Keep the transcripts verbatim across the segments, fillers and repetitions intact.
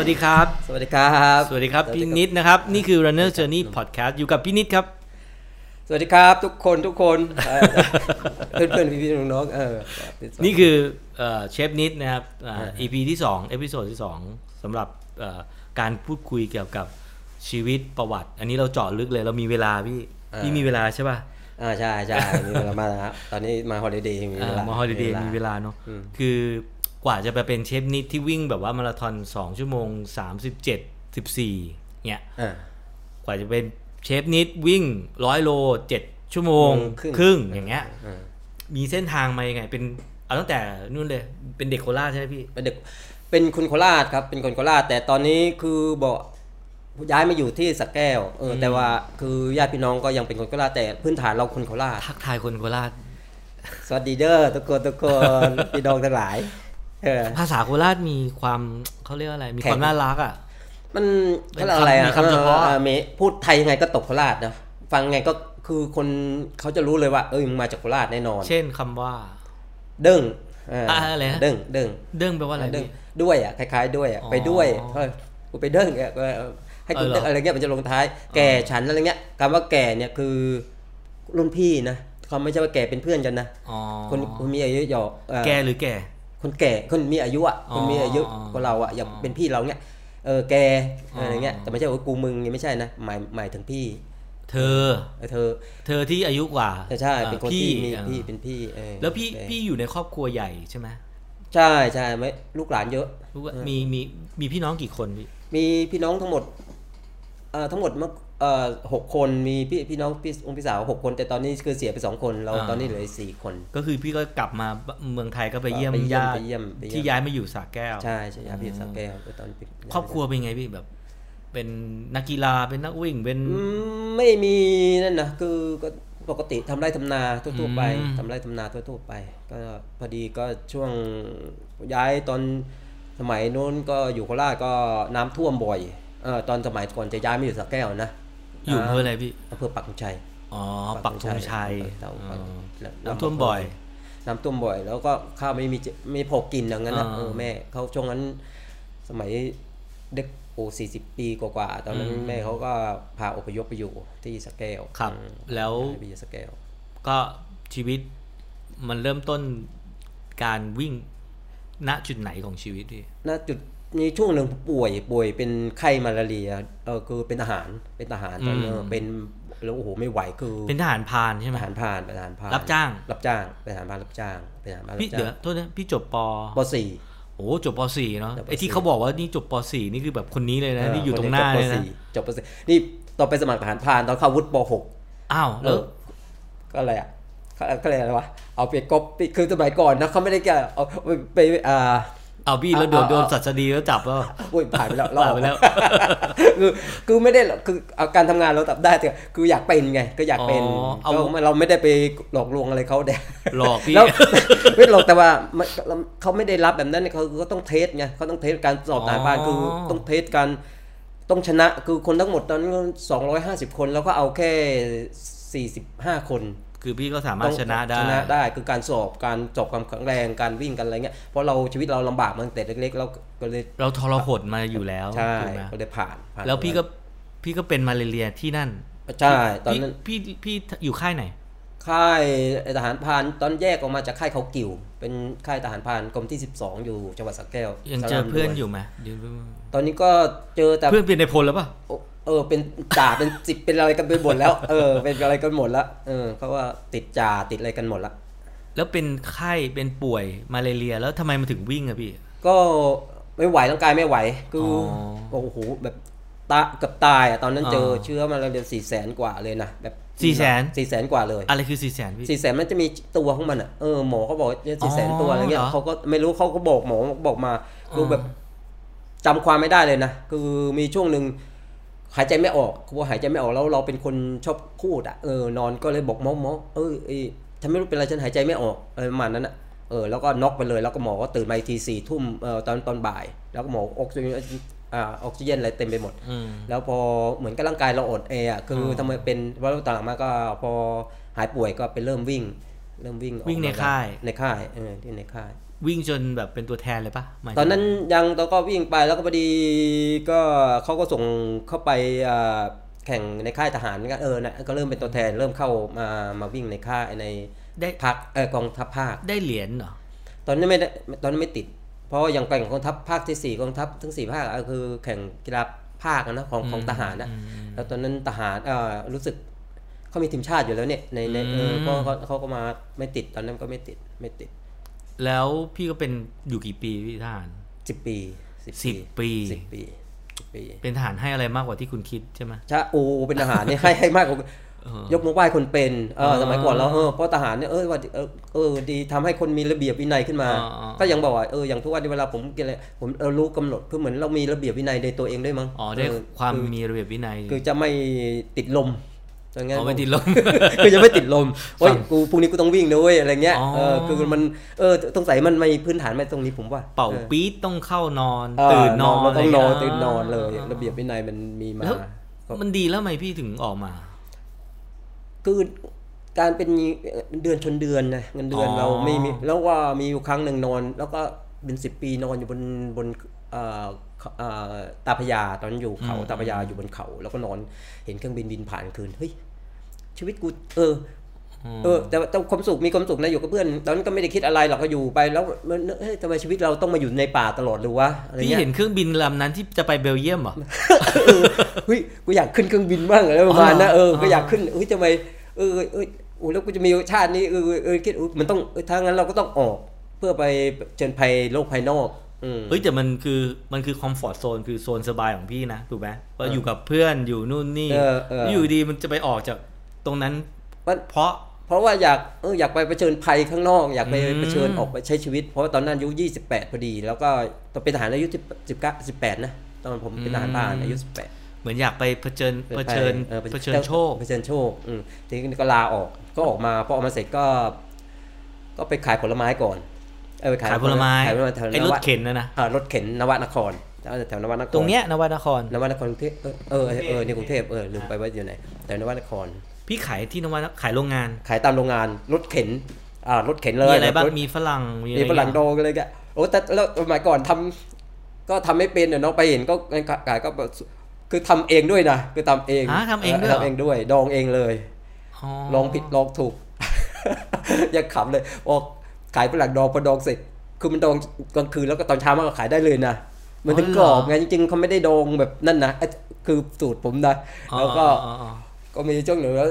วัสดีครับสวัสดีครับสวัสดีครับพี่นิดนะครับนี่คือ Runner Journey Podcast อยู่กับพี่นิดครับสวัสดีครับทุกคนทุกคนเพื่อนๆพี่ๆน้องๆเออนี่คือเอ่อเชฟนิดนะครับอ่า อี พี ที่สองเอพิโซดที่สองสำหรับเอ่อการพูดคุยเกี่ยวกับชีวิตประวัติอันนี้เราเจาะลึกเลยเรามีเวลาพี่พี่มีเวลาใช่ป่ะอ่าใช่ใช่มีเวลามากนะครับตอนนี้มาฮอลิเดย์มีเวลามาฮอลิเดย์มีเวลาเนาะคือกว่าจะไปเป็นเชฟนิดที่วิ่งแบบว่ามาราธอนสองชั่วโมงสามสิบเจ็ด สิบสี่เนี่ยกว่าจะเป็นเชฟนิดวิ่งหนึ่งร้อยโลเจ็ดชั่วโมงครึ่งอย่างเงี้ยมีเส้นทางมายังไงเป็นเอาตั้งแต่นู่นเลยเป็นเด็กโคราชใช่ไหมพี่เป็นเด็กเป็นคนโคราชครับเป็นคนโคราชแต่ตอนนี้คือบอกย้ายมาอยู่ที่สระแก้วเออแต่ว่าคือญาติพี่น้องก็ยังเป็นคนโคราชแต่พื้นฐานเราคนโคราชทักทายคนโคราชสวัสดีเด้อทุกคนทุกคนพี่น้องทั้งหลายเออภาษาโคราชมีความเค้าเรียกอะไรมีความน่ารักอ่ะมันก็อะไรอ่ะคำเฉพาะพูดไทยยังไงก็ตกโคราชนะฟังไงก็คือคนเขาจะรู้เลยว่าเอ้ยมึงมาจากโคราชแน่นอนเช่นคำว่าเด้งอะไรฮะเด้งเด้งเด้งแปลว่าอะไรด้วยอ่ะคล้ายๆด้วยอ่ะไปด้วยเฮ้ยกูไปเด้งอ่ะให้คุณเด็กอะไรเงี้ยมันจะลงท้ายแก่ฉันอะไรเงี้ยคำว่าแก่เนี่ยคือรุ่นพี่นะเขาไม่ใช่ว่าแก่เป็นเพื่อนกันนะคนคนมีอายุหยอกแก่หรือแก่คนแก่คนมีอายุอ่ะคนมีอายุกว่าเราอ่ะอย่างเป็นพี่เราเงี้ยเออแกอะไรเงี้ยแต่ไม่ใช่ว่ากูมึงนี่ไม่ใช่นะหมายหมายถึงพี่เธอเธอเธอที่อายุกว่าใช่เป็นคนที่มีพี่เป็นพี่เออแล้วพี่พี่อยู่ในครอบครัวใหญ่ใช่มั้ยใช่ใช่มั้ยลูกหลานเยอะมีมีมีพี่น้องกี่คนพี่มีพี่น้องทั้งหมดเอ่อทั้งหมดเอ่อหกคนมีพี่พี่น้องพี่องค์พี่สาวหกคนแต่ตอนนี้คือเสียไปสองคนเราตอนนี้เหลือสี่คนก็คือพี่ก็กลับมาเมืองไทยก็ไปเยี่ยมญาติที่ย้ายมาอยู่สระแก้วใช่ใช่ย้ายมาสระแก้วตอนครอบครัวเป็นไงพี่แบบเป็นนักกีฬาเป็นนักวิ่งเป็นไม่มีนั่นนะคือก็ปกติทำไร่ทำนาทั่วๆไปทำไร่ทำนาทั่วๆไปก็พอดีก็ช่วงย้ายตอนสมัยโน้นก็อยู่โคราชก็น้ำท่วมบ่อยเออตอนสมัยก่อนจะย้ายมาอยู่สระแก้วนะอยู่อำเภออะไรพี่อำเภอปักธงชัยอ๋อปักธงชัยน้ำท่วมบ่อยน้ำท่วมบ่อยแล้วก็ข้าวไม่มีไม่พอกินอย่างนั้นนะเออแม่เขาช่วงนั้นสมัยเด็กโอ้สี่สิบปีกว่าๆตอนนั้นแม่เขาก็พาอพยพไปอยู่ที่สระแก้วครับแล้วที่สระแก้วก็ชีวิตมันเริ่มต้นการวิ่งณจุดไหนของชีวิตพี่ณจุดมีช่วงหนึ่งป่วยป่วยเป็นไข้มาลาเรียเออคือเป็นทหารเป็นทหารตอนเออเป็นแล้วโอ้โหไม่ไหวคือเป็นทหารพรานใช่ไหมทหารพรานเป็นทหารพรานรับจ้างรับจ้างเป็นทหารพรานรับจ้างเป็นทหารพรานพี่เดี๋ยวโทษนะพี่จบป.ป.สี่โอ้จบป.สี่เนาะไอ้ที่เขาบอกว่านี่จบป.สี่นี่คือแบบคนนี้เลยนะที่อยู่ตรงหน้าเลยนะจบป.สี่นี่ตอนไปสมัครทหารพรานตอนเข้าวุฒิป.หกอ้าวแล้วก็อะไรอ่ะก็อะไรวะเอาไปก๊อปปี้คือสมัยก่อนนะเขาไม่ได้แกเอาไปอ่าเอาพี่แล้วโดนโดนสัตว์ดีแล้วจับแล้วอุ้ยผ่านไปแล้วรอดไปแล้วคือคือไม่ได้คือเอาการทำงานเราจับได้แต่คืออยากเป็นไงก็อยากเป็นเอาเราไม่ได้ไปหลอกลวงอะไรเขาแดกหลอกพี่แล้วไม่หลอกแต่ว่าเขาไม่ได้รับแบบนั้นเขาก็ต้องเทสไงเขาต้องเทสการสอบทหารพรานคือต้องเทสการต้องชนะคือคนทั้งหมดตอนนั้นสองร้อยห้าสิบคนแล้วก็เอาแค่สี่สิบห้าคนคือพี่ก็สามารถชนะได้ชนะได้คือการสอบการสอบความแข็งแรงการวิ่งกันอะไรเงี้ยเพราะเราชีวิตเราลำบากมาตั้งแต่เล็กๆเราก็เลยเราทรหดมาอยู่แล้วใช่ก็เลยผ่านแล้วพี่ก็พี่ก็เป็นมาเลเรียที่นั่นใช่ตอนนั้นพี่พี่อยู่ค่ายไหนค่ายทหารพรานตอนแยกออกมาจากค่ายเขากิ่วเป็นค่ายทหารพรานกรมที่สิบสองอยู่จังหวัดสระแก้วยังเจอเพื่อนอยู่ไหมตอนนี้ก็เจอแต่เพื่อนเป็นในพลแล้วป่ะเออเป็นจ่าเป็นสิบเป็นอะไรกันไปหมดแล้วเออเป็นอะไรกันหมดละเออเขาว่าติดจ่าติดอะไรกันหมดละแล้วเป็นไข้เป็นป่วยมาเลเรียแล้วทำไมมันถึงวิ่งอะพี่ก็ไม่ไหวร่างกายไม่ไหวก็โอ้โหแบบตาเกือบตายอะตอนนั้นเจอเชื้อมาเลเรียสี่แสนกว่าเลยนะแบบสี่แสนสี่แสนกว่าเลยอะไรคือสี่แสนพี่สี่แสนมันจะมีตัวของมันอะเออหมอเขาบอกสี่แสนตัวอะไรเงี้ยเขาก็ไม่รู้เขาก็บอกหมอบอกมาดูแบบจำความไม่ได้เลยนะคือมีช่วงนึงหายใจไม่ออกกูหายใจไม่ออกแล้วเราเป็นคนชอบพูดอ่ะเออนอนก็เลยบอกหมอหมอเออไอ้ฉันไม่รู้เป็นอะไรฉันหายใจไม่ออกอะไรประมาณนั้นน่ะเออแล้วก็น็อกไปเลยแล้วก็หมอก็ตื่นมาอีกทีสี่ทุ่มเอ่อตอนตอนบ่ายแล้วก็หมอออกซิเจนอ่าออกซิเจนอะไรเต็มไปหมดแล้วพอเหมือนกับร่างกายเราอ่อนแออ่ะคือทำไมเป็นว่าเราต่างมาก็พอหายป่วยก็ไปเริ่มวิ่ง เริ่มวิ่งวิ่งในค่ายในค่ายเออที่ในค่ายวิ่งจนแบบเป็นตัวแทนเลยปะตอนนั้นยังเราก็วิ่งไปแล้วก็พอดีก็เขาก็ส่งเข้าไปแข่งในค่ายทหารก็เออนะก็เริ่มเป็นตัวแทนเริ่มเข้ามามาวิ่งในค่ายในพักเออกองทัพภาคได้เหรียญเหรอตอนนั้นไม่ตอนนั้นไม่ติดเพราะอย่างแข่งกองทัพภาคที่สี่กองทัพทั้งสี่ภาคก็คือแข่งกีฬาภาคนะของของทหารนะแล้วตอนนั้นทหารเออรู้สึกเขามีทีมชาติอยู่แล้วเนี่ยในในเออก็เขาก็มาไม่ติดตอนนั้นก็ไม่ติดไม่ติดแล้วพี่ก็เป็นอยู่กี่ปีพี่ทหารสิบปีสิบปีสิบปีเป็นทหารให้อะไรมากกว่าที่คุณคิดใช่ไหมใช่โอ้เป็นทหารเนี่ยให้ให้มากกว่ายกมือไหว้คนเป็นเออสมัยก่อนเราเออเพราะทหารเนี่ยเออว่าเออดีทำให้คนมีระเบียบวินัยขึ้นมาก็ยังบอกว่าเอออย่างทุกวันนี้เวลาผมกินอะไรผมเรารู้กำหนดเพื่อเหมือนเรามีระเบียบวินัยในตัวเองด้วยมั้งอ๋อได้ความมีระเบียบวินัยคือจะไม่ติดลมเขาไม่ติดลมก็ยังไม่ติดลมโอ้ยกูพรุ่งนี้กูต้องวิ่งนะเว้ยอะไรเงี้ยเออคือมันเออต้องใส่มันไม่พื้นฐานไม่ตรงนี้ผมว่าเป่าปี๊ดต้องเข้านอนตื่นนอนต้องนอนตื่นนอนเลยระเบียบวินัยมันมีมามันดีแล้วไหมพี่ถึงออกมาคือการเป็นเดือนชนเดือนนะเงินเดือนเราไม่มีแล้วว่ามีอยู่ครั้งหนึ่งนอนแล้วก็เป็นสิบปีนอนอยู่บนบนตาพยาตอนอยู่เขาตาพยาอยู่บนเขาแล้วก็นอนเห็นเครื่องบินบินผ่านคืนเฮ้ยชีวิตกูเออเออแต่แต่ความสุขมีความสุขนะอยู่กับเพื่อนตอนนั้นก็ไม่ได้คิดอะไรหรอกก็อยู่ไปแล้วเฮ้ยทำไมชีวิตเราต้องมาอยู่ในป่าตลอดเลยวะอะไรเงี้ยพี่เห็นเครื่องบินลำนั้นที่จะไปเบลเยียมเหรอเฮ้ยกูอยากขึ้นเครื่องบินบ้างอะไรประมาณนั้นเออก็อยากขึ้นเฮ้ยทำไมเออเออโอ้แล้วกูจะมีชาตินี้เออเออคิดมันต้องถ้างั้นเราก็ต้องออกเพื่อไปเจริญภัยโลกภายนอกเฮ้ยแต่มันคือมันคือคอมฟอร์ตโซนคือโซนสบายของพี่นะถูกไหมว่าอยู่กับเพื่อนอยู่นู่นนี่อยู่ดีมันจะไปออกจากตรงนั้นเพราะเพราะว่าอยากเอออยากไปเผชิญภัยข้างนอกอยากไปเผชิญออกไปใช้ชีวิตเพราะตอนนั้นอายุยี่สิบแปดพอดีแล้วก็ตอนเป็นทหารอายุสิบเก้าสิบแปดนะตอนผมเป็นทหารบ้านอายุสิบแปดเหมือนอยากไปเผชิญเผชิญเผชิญโชคเผชิญโชคทีนี้ก็ลาออกก็ออกมาพอออกมาเสร็จก็ก็ไปขายผลไม้ก่อนเอาไปขายผลไม้ขายผลไม้แถวรถเข็นนะนะเออรถเข็นนวนครแถวนวนครตรงเนี้ยนวนครนวนครที่เออเออในกรุงเทพเออลืมไปว่าอยู่ไหนแต่นวนครพี่ขายที่นวนขายโรงงานขายตามโรงงานรถเข็นอ่ารถเข็นเลยมีอะไรบ้างมีฝรั่งมีฝรั่งโดกันเลยแกโอ้แต่แล้วสมัยก่อนทำก็ทำไม่เป็นเนาะไปเห็นก็ขายก็คือทำเองด้วยนะคือทำเองฮะทำเองด้วยทำเองด้วยดองเองเลยลองผิดลองถูกอย่าขำเลยออกขายฝรั่งดองพอดองเสร็จคือมันดองกลางคืนแล้วก็ตอนเช้ามันก็ขายได้เลยนะมันถึงกรอบไงจริงๆเขาไม่ได้ดองแบบนั่นนะคือสูตรผมนะแล้วก็ก็มีช่วงหนึ่งแล้ว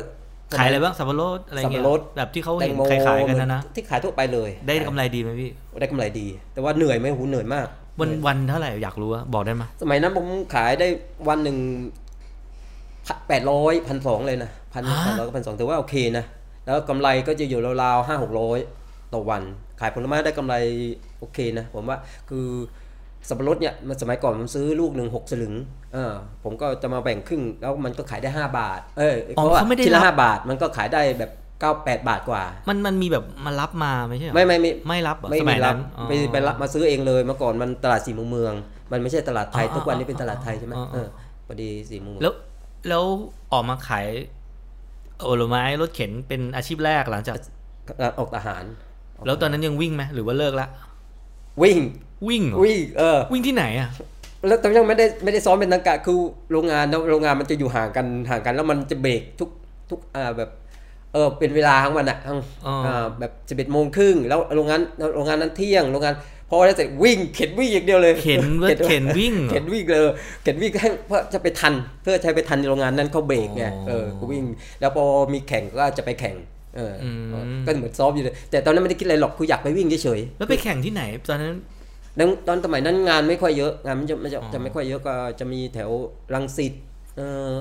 ขายอะไรบ้างสับปะรดอะไรเงี้ยแบบที่เขาเห็นขายกันนะนะที่ขายทั่วไปเลยได้กำไรดีไหมพี่ได้กำไรดีแต่ว่าเหนื่อยไหมหูเหนื่อยมากวันวันเท่าไหร่อยากรู้บอกได้ไหมสมัยนั้นผมขายได้วันหนึ่งแปดร้อยพันสองเลยนะพันแปดร้อยกับพันสองถือว่าโอเคนะแล้วกำไรก็จะอยู่ราวๆห้าหกร้อยต่อวันขายผลไม้ได้กำไรโอเคนะผมว่าคือสับปะรดเนี่ยมันสมัยก่อนผมซื้อลูกหนึ่งหกสลึงเออผมก็จะมาแบ่งครึ่งแล้วมันก็ขายได้ห้าบาทเออเพราะว่าชิ้นละห้าบาทมันก็ขายได้แบบเก้าแปดบาทกว่ามันมันมีแบบมารับมาไม่ใช่ไม่ไม่ไม่ไม่รับสมัยนั้นไปไปรับมาซื้อเองเลยเมื่อก่อนมันตลาดสี่มุมเมืองมันไม่ใช่ตลาดไทยทุกวันนี้เป็นตลาดไทยใช่ไหมเออพอดีสี่มุมแล้วแล้วออกมาขายผลไม้รถเข็นเป็นอาชีพแรกหลังจากออกทหารแล้วตอนนั้นยังวิ่งไหมหรือว่าเลิกละวิ่งวิ่งวิ่งเออวิ่งที่ไหนอ่ะแล้วตอนยังไม่ได้ไม่ได้ซ้อมเป็นนักกะคือโรงงานโรงงานมันจะอยู่ห่างกันห่างกันแล้วมันจะเบรกทุกทุกอ่าแบบเออเป็นเวลาทั้งวันอ่ะอ่าแบบสิบเอ็ดโมงครึ่งแล้วโรงงานโรงงานนั้นเที่ยงโรงงานพอได้เสร็จวิ่งเข็นวิ่งอย่างเดียวเลยเข็นเข็นวิ่งเข็นวิ่งเลยเข็นวิ่งเพื่อจะไปทันเพื่อใช้ไปทันโรงงานนั้นเขาเบรกไงเออก็วิ่งแล้วพอมีแข่งก็จะไปแข่งเออก็เหมือนซ้อมอยู่เลยแต่ตอนนั้นไม่ได้คิดอะไรหรอกคืออยากไปวิ่งเฉยๆแล้วไปแข่งที่ไหนตอนนั้นตอนสมัยนั้นงานไม่ค่อยเยอะงานมันจะจะไม่ค่อยเยอะก็จะมีแถวรังสิต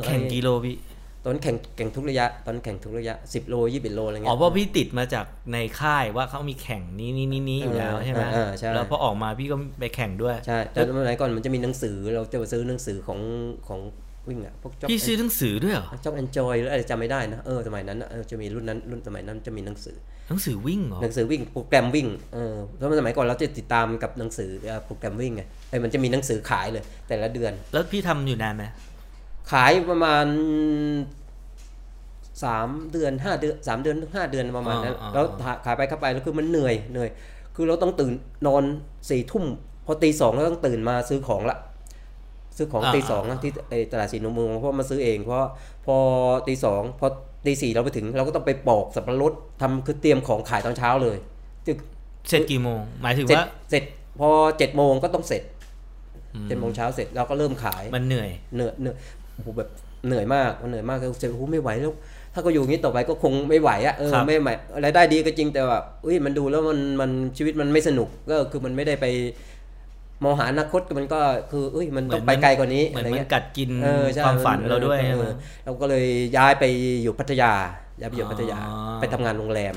แข่งกิโลพี่ตอนแข่งแข่งทุกระยะตอนแข่งทุกระยะสิบโลยี่สิบโลอะไรเงี้ยอ๋อเพราะพี่ติดมาจากในค่ายว่าเขามีแข่งนี้นี้นี้นี้อยู่แล้วใช่ไหมแล้วพอออกมาพี่ก็ไปแข่งด้วยใช่แต่สมัยก่อนมันจะมีหนังสือเราจะไปซื้อหนังสือของของวิ่งอ่ะพวกพี่ซื้อหนังสือด้วยเหรอจ็อกแอนจอยหรืออะไรจำไม่ได้นะเออสมัยนั้นจะมีรุ่นนั้นรุ่นสมัยนั้นจะมีหนังสือหนังสือวิ่งเหรอหนังสือวิ่งโปรแกรมวิ่งเออเพราะสมัยก่อนเราจะติดตามกับหนังสือโปรแกรมวิ่งไงไอ้มันจะมีหนังสือขายเลยแต่ละเดือนแล้วพี่ทำอยู่นานไหมขายประมาณ สามเดือนห้าเดือนสามเดือนห้าเดือนประมาณนั้นแล้วขายไปขายไปแล้วคือมันเหนื่อยเหนื่อยคือเราต้องตื่นนอน สี่ ทุ่มพอตี สองแล้วต้องตื่นมาซื้อของละซื้อของตี สองนะที่ตลาดศรีนวลเมืองเพราะมาซื้อเองเพราะพอตีสองพอตีสี่เราไปถึงเราก็ต้องไปปอกสับปะรดทำคือเตรียมของขายตอนเช้าเลยจึกเสร็จกี่โมงหมายถึงว่าเสร็จพอ เจ็ดโมง นก็ต้องเสร็จ เจ็ดโมง นเช้าเสร็จเราก็เริ่มขายมันเหนื่อยเหนื่อยเหนื่อยโอ้โหแบบเหนื่อยมากมันเหนื่อยมากคือโอ้ไม่ไหวแล้วถ้าก็อยู่อย่างนี้ต่อไปก็คงไม่ไหวอ่ะเออไม่ไหวรายได้ดีก็จริงแต่ว่าเอ้ยมันดูแล้วมันมันชีวิตมันไม่สนุกก็คือมันไม่ได้ไปมองหาอนาคตมันก็คือเอ้ยมันต้องไปไกลกว่านี้อะไรเงี้ยกัดกินความฝันเราด้วยเราก็เลยย้ายไปอยู่พัทยาย้ายไปอยู่พัทยาไปทำงานโรงแรม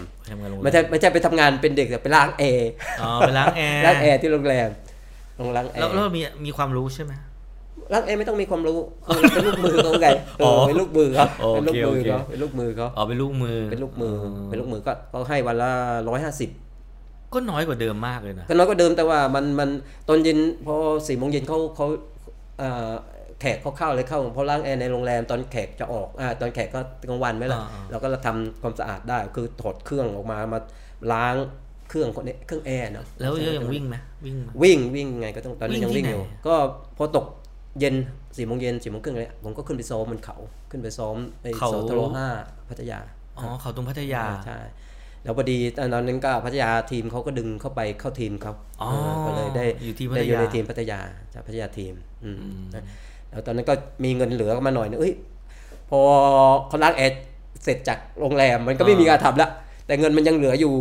ไม่ใช่ไม่ใช่ไปทำงานเป็นเด็กแต่ไปล้างแอร์อ๋อไปล้างแอร์ล้างแอร์ที่โรงแรมโรงล้างแอร์แล้วมีมีความรู้ใช่ไหมล้างแอร์ไม่ต้องมีความรู้เป็นลูกมือเขาไงเป็นลูกมือครับเป็นลูกมือเขาเป็นลูกมือเขาอ๋อเป็นลูกมือเป็นลูกมือเป็นลูกมือก็เขาให้วันละร้อยห้าสิบก็น้อยกว่าเดิมมากเลยนะก็น้อยกว่าเดิมแต่ว่ามันมันตอนเย็นพอสี่โมงเย็นเขาเขาแขกเขาเข้าเลยเข้าเพราะล้างแอร์ในโรงแรมตอนแขกจะออกอ่าตอนแขกก็กลางวันไหมล่ะเราก็ทำความสะอาดได้คือถอดเครื่องออกมามาล้างเครื่องเครื่องแอร์เนาะแล้วยังวิ่งไหมวิ่งวิ่งวิ่งไงก็ต้องตอนนี้ยังวิ่งอยู่ก็พอตกเย็นสี่โมงเย็นสี่โมงครึ่งเลยผมก็ขึ้นไปซ้อมบนเขาขึ้นไปซ้อมไอ้โซโลห้าพัทยาอ๋อเขาตรงพัทยาใช่แล้วพอดีตอนนั้นก็พัทยาทีมเขาก็ดึงเข้าไปเข้าทีมเขาก็เลยได้ได้อยู่ในทีมพัทยาจากพัทยาทีมแล้วตอนนั้นก็มีเงินเหลือมาหน่อยนึงเอ้ยพอเขาล้างแอร์เสร็จจากโรงแรมมันก็ไม่มีการทำละแต่เงินมันยังเหลืออยู่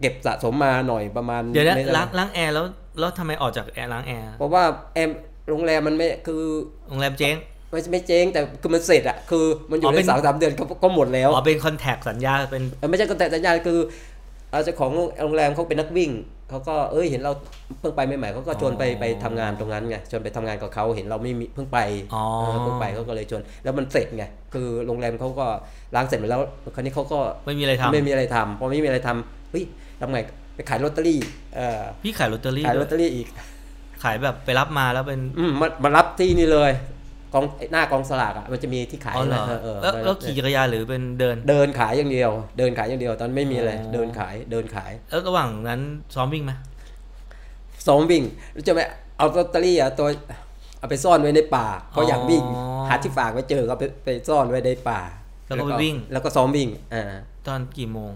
เก็บสะสมมาหน่อยประมาณเดี๋ยวนะล้างแอร์แล้วแล้วทำไมออกจากแอร์ล้างแอร์เพราะว่าแอร์โรงแรมมันไม่คือโรงแรมเจ๊งไม่ไม่เจ๊งแต่คือมันเสร็จอะคือมันอยู่ในสามสามเดือนก็หมดแล้วอ๋อเป็นคอนแทคสัญญาเป็นไม่ใช่คอนแทคสัญญาคือเจ้าของโรงแรมเขาเป็นนักวิ่งเขาก็เอ้ยเห็นเราเพิ่งไปใหม่ๆเขาก็ชวนไปไปทำงานตรงนั้นไงชวนไปทำงานกับเขาเห็นเราไม่มีเพิ่งไปเพิ่งไปเขาก็เลยชวนแล้วมันเสร็จไงคือโรงแรมเขาก็ล้างเสร็จหมดแล้วคราวนี้เขาก็ไม่มีอะไรทำไม่มีอะไรทำพอไม่มีอะไรทำเฮ้ยทำไงไปขายลอตเตอรี่พี่ขายลอตเตอรี่ขายลอตเตอรี่อีกขายแบบไปรับมาแล้วเป็นมารับที่นี่เลยกองหน้ากองสลากอ่ะมันจะมีที่ขายอะไรเออแล้วขี่จักรยานหรือเป็นเดินเดินขายอย่างเดียวเดินขายอย่างเดียวตอนไม่มีอะไรเดินขายเดินขายแล้วระหว่างนั้นซ้อมวิ่งไหมซ้อมวิ่งรู้จักไหมเอาลอตเตอรี่อ่ะตัวเอาไปซ่อนไว้ในป่าเพราะอยากวิ่งหาที่ฝากไว้เจอก็ไปไปซ่อนไว้ในป่าแล้วก็วิ่งแล้วก็ซ้อมวิ่งอ่าตอนกี่โมง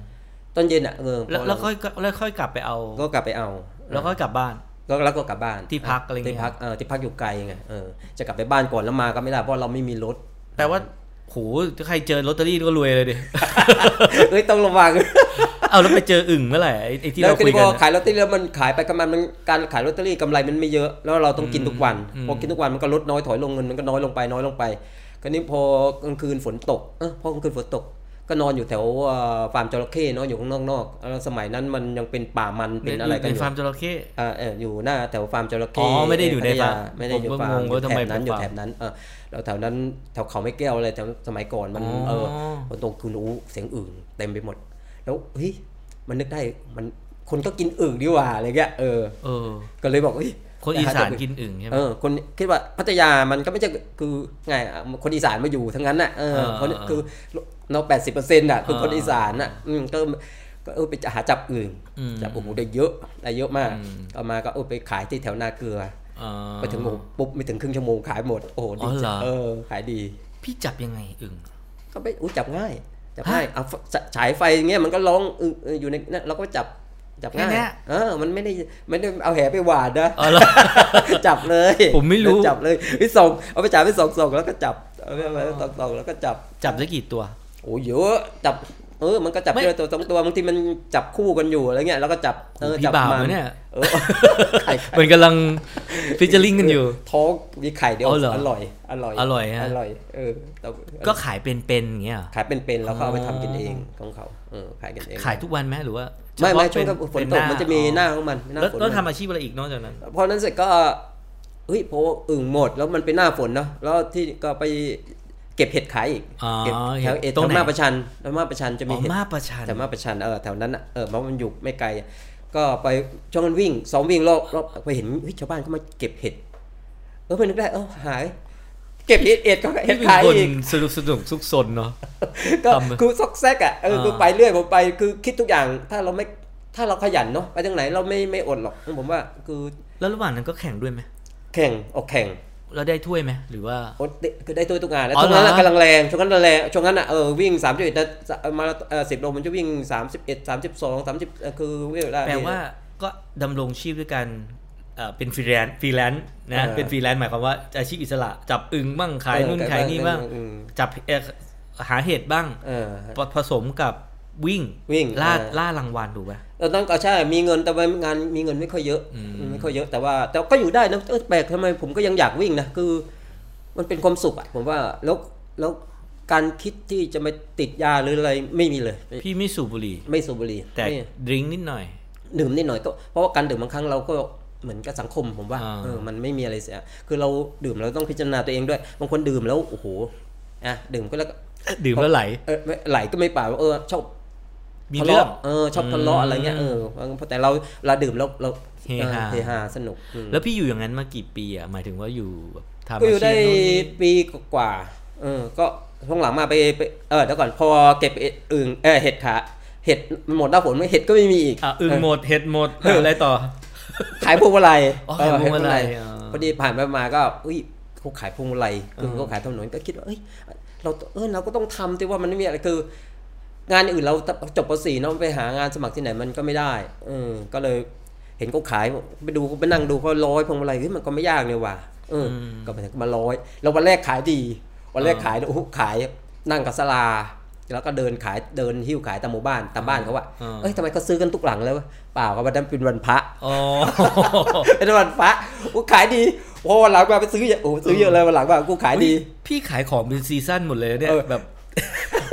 ตอนเย็นอ่ะเออแล้วแล้วค่อยแล้วค่อยกลับไปเอาก็กลับไปเอาแล้วก็กลับบ้านก็แล้วก็กลับบ้านที่พักอะไรเงี้ยที่พักเออที่พักอยู่ไกลไงเออจะกลับไปบ้านก่อนแล้วมาก็ไม่ได้เพราะเราไม่มีรถแต่ว่าโหถ้าใครเจอลอตเตอรี่ก็รวยเลยดิเอ้ยต้องระวังเอาแล้วไปเจออึ่งเมื่อไหร่ไอ้ที่เราคุยกันแล้วก็ขายลอตเตอรี่แล้วมันขายไปกำไรมันการขายลอตเตอรี่กำไรมันไม่เยอะแล้วเราต้องกินทุกวันพอกินทุกวันมันก็ลดน้อยถอยลงเงินมันก็น้อยลงไปน้อยลงไปก็นี่พอกลางคืนฝนตกเออพอกลางคืนฝนตกก็นอนอยู่แถวฟาร์มจระเข้เนาะอยู่ข้างนอกๆสมัยนั้นมันยังเป็นป่ามันเป็นอะไรกันอยู่เป็นฟาร์มจระเข้อ่าเอออยู่หน้าแถวฟาร์มจระเข้อ๋อไม่ได้อยู่ในฟาร์มไม่ได้อยู่ฟาร์มแถบนั้นอยู่แถบนั้นเออแล้วแถวนั้นแถวเขาไม่แก้วอะไรแถวสมัยก่อนมันเออคนตรงคือรู้เสียงอื่นเต็มไปหมดแล้วเฮ้ยมันนึกได้มันคนก็กินอึ่งดีกว่าอะไรเงี้ยเออเออก็เลยบอกเฮ้ยคนอีสานกินอึ่งใช่ไหมเออคนคิดว่าพัทยามันก็ไม่ใช่คือไงคนอีสานมาอยู่ทั้งนั้นน่ะเออคนคือเรา แปดสิบเปอร์เซ็นต์ น่ะคือคนอีสานน่ะอืมก็ก็เออไปหาจับอึ่งจับโอ้โหได้เยอะได้เยอะมากเอามาก็เออไปขายที่แถวนาเกลือไปถึงปุ๊บไม่ถึงครึ่งชั่วโมงขายหมดโอ้โหดีเออขายดีพี่จับยังไงอึ่งก็ไปอู้จับง่ายจับง่ายเอาฉายไฟอย่างเงี้ยมันก็ร้องอึ่งอยู่ในนั้นเราก็จับจับง่ายเออมันไม่ได้ไม่ได้เอาแหไปหวานนะจับเลยผมไม่รู้จับเลยพี่ส่งเอาไปจับพี่ส่งส่งแล้วก็จับเอาไปส่งส่งแล้วก็จับจับได้กี่ตัวโอ้เยอะจับเออมันก็จับเยอะตัวสองตัวบางทีมันจับคู่กันอยู่อะไรเงี้ยแล้วก็จับเออจับมาเนี่ยเออไข่มันกำลังฟิชเชอร์ลิงกันอยู่ท้องมีไข่เดียวอร่อยอร่อยอร่อยฮะอร่อยเออก็ขายเป็นๆอย่างเงี้ยขายเป็นๆแล้วเขาเอาไปทำกินเองของเขาเออขายกันเองขายทุกวันไหมหรือว่าไม่ไม่ช่วงกับฝนตกมันจะมีหน้าของมันแล้วทำอาชีพอะไรอีกนอกจากนั้นพอนั้นเสร็จก็เฮ้ยพออึ่งหมดแล้วมันเป็นหน้าฝนเนาะแล้วที่ก็ไปเก็บเห็ดขายอีกแถวเอตรงมาประชันแถวมาประชันจะมีเห็ดมาประชันแถวมาประชันเออแถวนั้นอ่ะเออมันอยู่ไม่ไกลก็ไปช่วงนั้นวิ่งซ้อมวิ่งรอบรอบไปเห็นชาวบ้านเขามาเก็บเห็ดเออเพื่อนนึกได้เออหาย เก็บเอ็ดเอ็ดก็เอ็ดท้ายอีกสนุกสนุกซุกซนเนาะก็คือซอกแซกอ่ะเออคือไปเรื่อยผมไปคือคิดทุกอย่างถ้าเราไม่ถ้าเราขยันเนาะไปทางไหนเราไม่ไม่อดหรอกผมว่าคือแล้วระหว่างนั้นก็แข่งด้วยไหมแข่งออกแข่งแล้วได้ถ้วยไหมหรือว่าคือได้ถ้วยทุกงานแล้วช่วงนั้นกำลังแรงช่วงนั้นแรงช่วงนั้นอ่ะเออวิ่งสามสิบเอ็ดมาเออสิบโลมันจะวิ่งสามสิบเอ็ดสามสิบสองสามสิบคือแปลว่าก็ดำรงชีพด้วยกันเป็นฟรีแลนซ์ฟรีแลนซ์นะเป็นฟรีแลนซ์หมายความว่าอาชีพอิสระจับอึงบ้างขายนู่นขายนี่บ้างจับหาเหตุบ้างผสมกับวิ่งล่าล่ารางวัลถูกไหมตอนนั้นก็ใช่มีเงินแต่ว่างานมีเงินไม่ค่อยเยอะไม่ค่อยเยอะแต่ว่าแต่ก็อยู่ได้นะเออแปลกทำไมผมก็ยังอยากวิ่งนะคือมันเป็นความสุขอ่ะผมว่าแล้วแล้วการคิดที่จะมาติดยาหรืออะไรไม่มีเลยพี่ไม่สูบบุหรี่ไม่สูบบุหรี่แต่ดื่มนิดหน่อยดื่มนิดหน่อยก็เพราะว่าการดื่มบางครั้งเราก็เหมือนกับสังคมผมว่าเออมันไม่มีอะไรเสียคือเราดื่มเราต้องพิจารณาตัวเองด้วยบางคนดื่มแล้วโอ้โหอ่ะดื่มก็แล้วดื่มแล้วไหลเออไหลก็ไม่ป่าเออชอบมีเรื่องเออชอบทะเลาะอะไรเงี้ยเออแต่เราเราดื่มแล้วเราเฮฮาเฮฮาสนุกแล้วพี่อยู่อย่างนั้นมากี่ปีอ่ะหมายถึงว่าอยู่ทำก็อยู่ได้ปีกว่าเออก็ช่วงหลังมาไปเออเดี๋ยวก่อนพอเก็บอึ่งเออเห็ดขาเห็ดหมดหน้าฝนไม่เห็ดก็ไม่มีอีกอ่ะอึ่งหมดเห็ดหมดอะไรต่อขายพวงมาลัยขายพวงมาลัยพอดีผ่านไปมาก็อุ้ยเขาขายพวงมาลัยคือเขาขายถนนก็คิดว่าเอ้ยเราเออเราก็ต้องทำแต่ว่ามันไม่มีอะไรคืองานอื่นเราจบปสี่เนาะไปหางานสมัครที่ไหนมันก็ไม่ได้เออก็เลยเห็นเขาขายไปดูไปนั่งดูเขาร้อยพวงมาลัยเฮ้ยมันก็ไม่ยากเนี่ยว่ะเออก็มาร้อยแล้ววันแรกขายดีวันแรกขายโอ้โหขายนั่งกับศาลาแล้วก็เดินขายเดินหิ้วขายตามหมู่บ้านตามบ้านเขาว่าเอ้ยทำไมเขาซื้อกันทุกหลังเลยวะเปล่าครับวันนั้นเป็นวันพระเป็นวันพระกูขายดีโอ้หลังมาไปซื้อเยอะโอ้ซื้อเยอะเลยวันหลังมากูขายดีพี่ขายของเป็นซีซั่นหมดเลยเนี่ยแบบ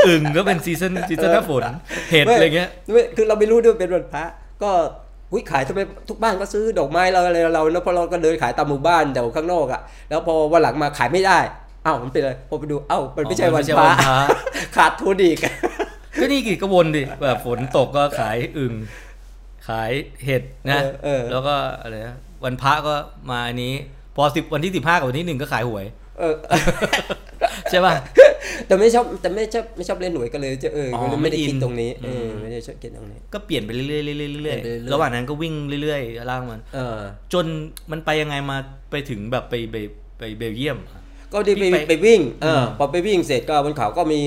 อึ่งก็เป็นซีซั่นซีซั่นหน้าฝนเห็ดอะไรเงี้ยคือเราไม่รู้ด้วยเป็นวันพระก็อุ้ยขายทำไมทุกบ้านก็ซื้อดอกไม้เราอะไรเราแล้วพอเราก็เดินขายตามหมู่บ้านเดี๋ยวข้างนอกอ่ะแล้วพอวันหลังมาขายไม่ได้อ้าวมันเป็นอะไรพอไปดูอ้าวมันไม่ใช่วันพระขาดทุนอีกก็นี่กี่กระวนดิแบบฝนตกก็ขายอึ่งขายเห็ดนะแล้วก็อะไรนะวันพระก็มาอันนี้พอสิบวันที่สิบห้ากับวันที่หนึ่งก็ขายหวยใช่ป่ะแต่ไม่ชอบแต่ไม่ชอบไม่ชอบเล่นหวยกันเลยจะเออไม่ได้คิดตรงนี้เออไม่ได้ชอบคิดตรงนี้ก็เปลี่ยนไปเรื่อยเรื่อยเรื่อยเรื่อยระหว่างนั้นก็วิ่งเรื่อยๆล่างมันจนมันไปยังไงมาไปถึงแบบไปไปไปเบลเยียมก็ได้ไปไปวิ่งเออพอไปวิ่งเสร็จก็บนเขาก็มี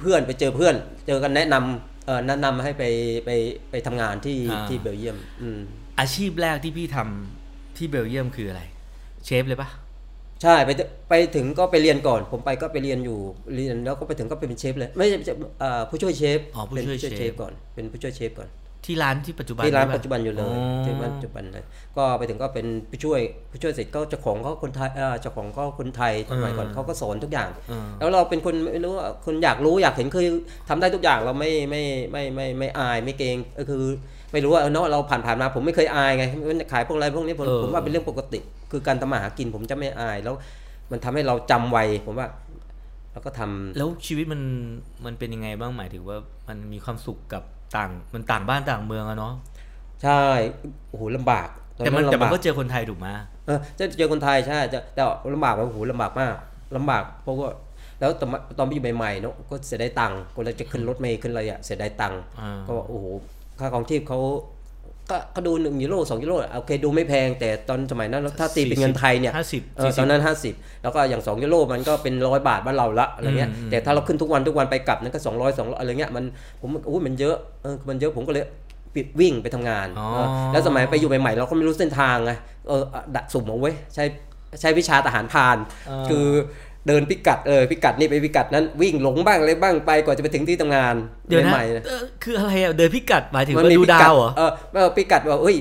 เพื่อนไปเจอเพื่อนเจอกันแนะนำเออแนะนำให้ไปไปไปทำงานที่ที่เบลเยียมอาชีพแรกที่พี่ทำที่เบลเยียมคืออะไรเชฟเลยปะใช่ไปไปถึงก็ไปเรียนก่อนผมไปก็ไปเรียนอยู่เรียนแล้วก็ไปถึงก็เป็นเชฟเลยไม่ใช่ผู้ช่วยเชฟเป็นผู้ช่วยเชฟก่อนเป็นผู้ช่วยเชฟก่อนที่ร้านที่ปัจจุบันที่ร้านปัจจุบันอยู่เลยที่ร้านปัจจุบันเลยก็ไปถึงก็เป็นผู้ช่วยผู้ช่วยเสร็จก็เจ้าของก็คนไทยเจ้าของก็คนไทยสมัยก่อนเขาก็สอนทุกอย่างแล้วเราเป็นคนไม่รู้คนอยากรู้อยากเห็นคือทำได้ทุกอย่างเราไม่ไม่ไม่ไม่ไม่อายไม่เกรงคือไม่รู้ว่าเนาะเราผ่านผ่านมาผมไม่เคยอายไงขายพวกอะไรพวกนี้ผมผมว่าเป็นเรื่องปกติคือการทำมาหากินผมจะไม่อายแล้วมันทำให้เราจำไว้ผมว่าแล้วก็ทำแล้วชีวิตมันมันเป็นยังไงบ้างหมายถึงว่ามันมีความสุขกับต่างมันต่างบ้านต่างเมืองอะเนาะใช่โอ้โหลำบากแต่มันแต่มันก็เจอคนไทยถูกไหมเออจะเจอคนไทยใช่จะแต่ลำบากว่าโอ้โหลำบากมากลำบากเพราะว่าแล้วตอนตอนไปอยู่ใหม่ๆเนาะก็เสียดายตังค์ก็เลยจะขึ้นรถเมล์ขึ้นอะไรอะเสียดายตังค์ก็โอ้โหค่าของที่เขาก็ดูหนึ่งยูโรสองยูโรโอเคดูไม่แพงแต่ตอนสมัยนั้นถ้าตีเป็นเงินไทยเนี่ยตอนนั้นห้าสิบแล้วก็อย่างสองยูโรมันก็เป็นร้อยบาทบ้านเราละอะไรเงี้ยแต่ถ้าเราขึ้นทุกวันทุกวันไปกลับนั้นก็สองร้อยสองร้อยอะไรเงี้ยมันผมโอ้ยมันเยอะเออมันเยอะผมก็เลยปิดวิ่งไปทำงานแล้วสมัยไปอยู่ใหม่ๆเราก็ไม่รู้เส้นทางไงเออดักสุ่มเอาไว้ใช้ใช้วิชาทหารพรานคือเดินพิกัดเออพิกัดนี่ไปพิกัดนั้นวิ่งหลงบ้างอะไรบ้างไปกว่าจะไปถึงที่ทำงานเดี๋ยวนะคืออะไรอ่ะเดินพิกัดหมายถึงว่าดูดาวเหรอเออไม่เอาพิกัดว่าเอ้ย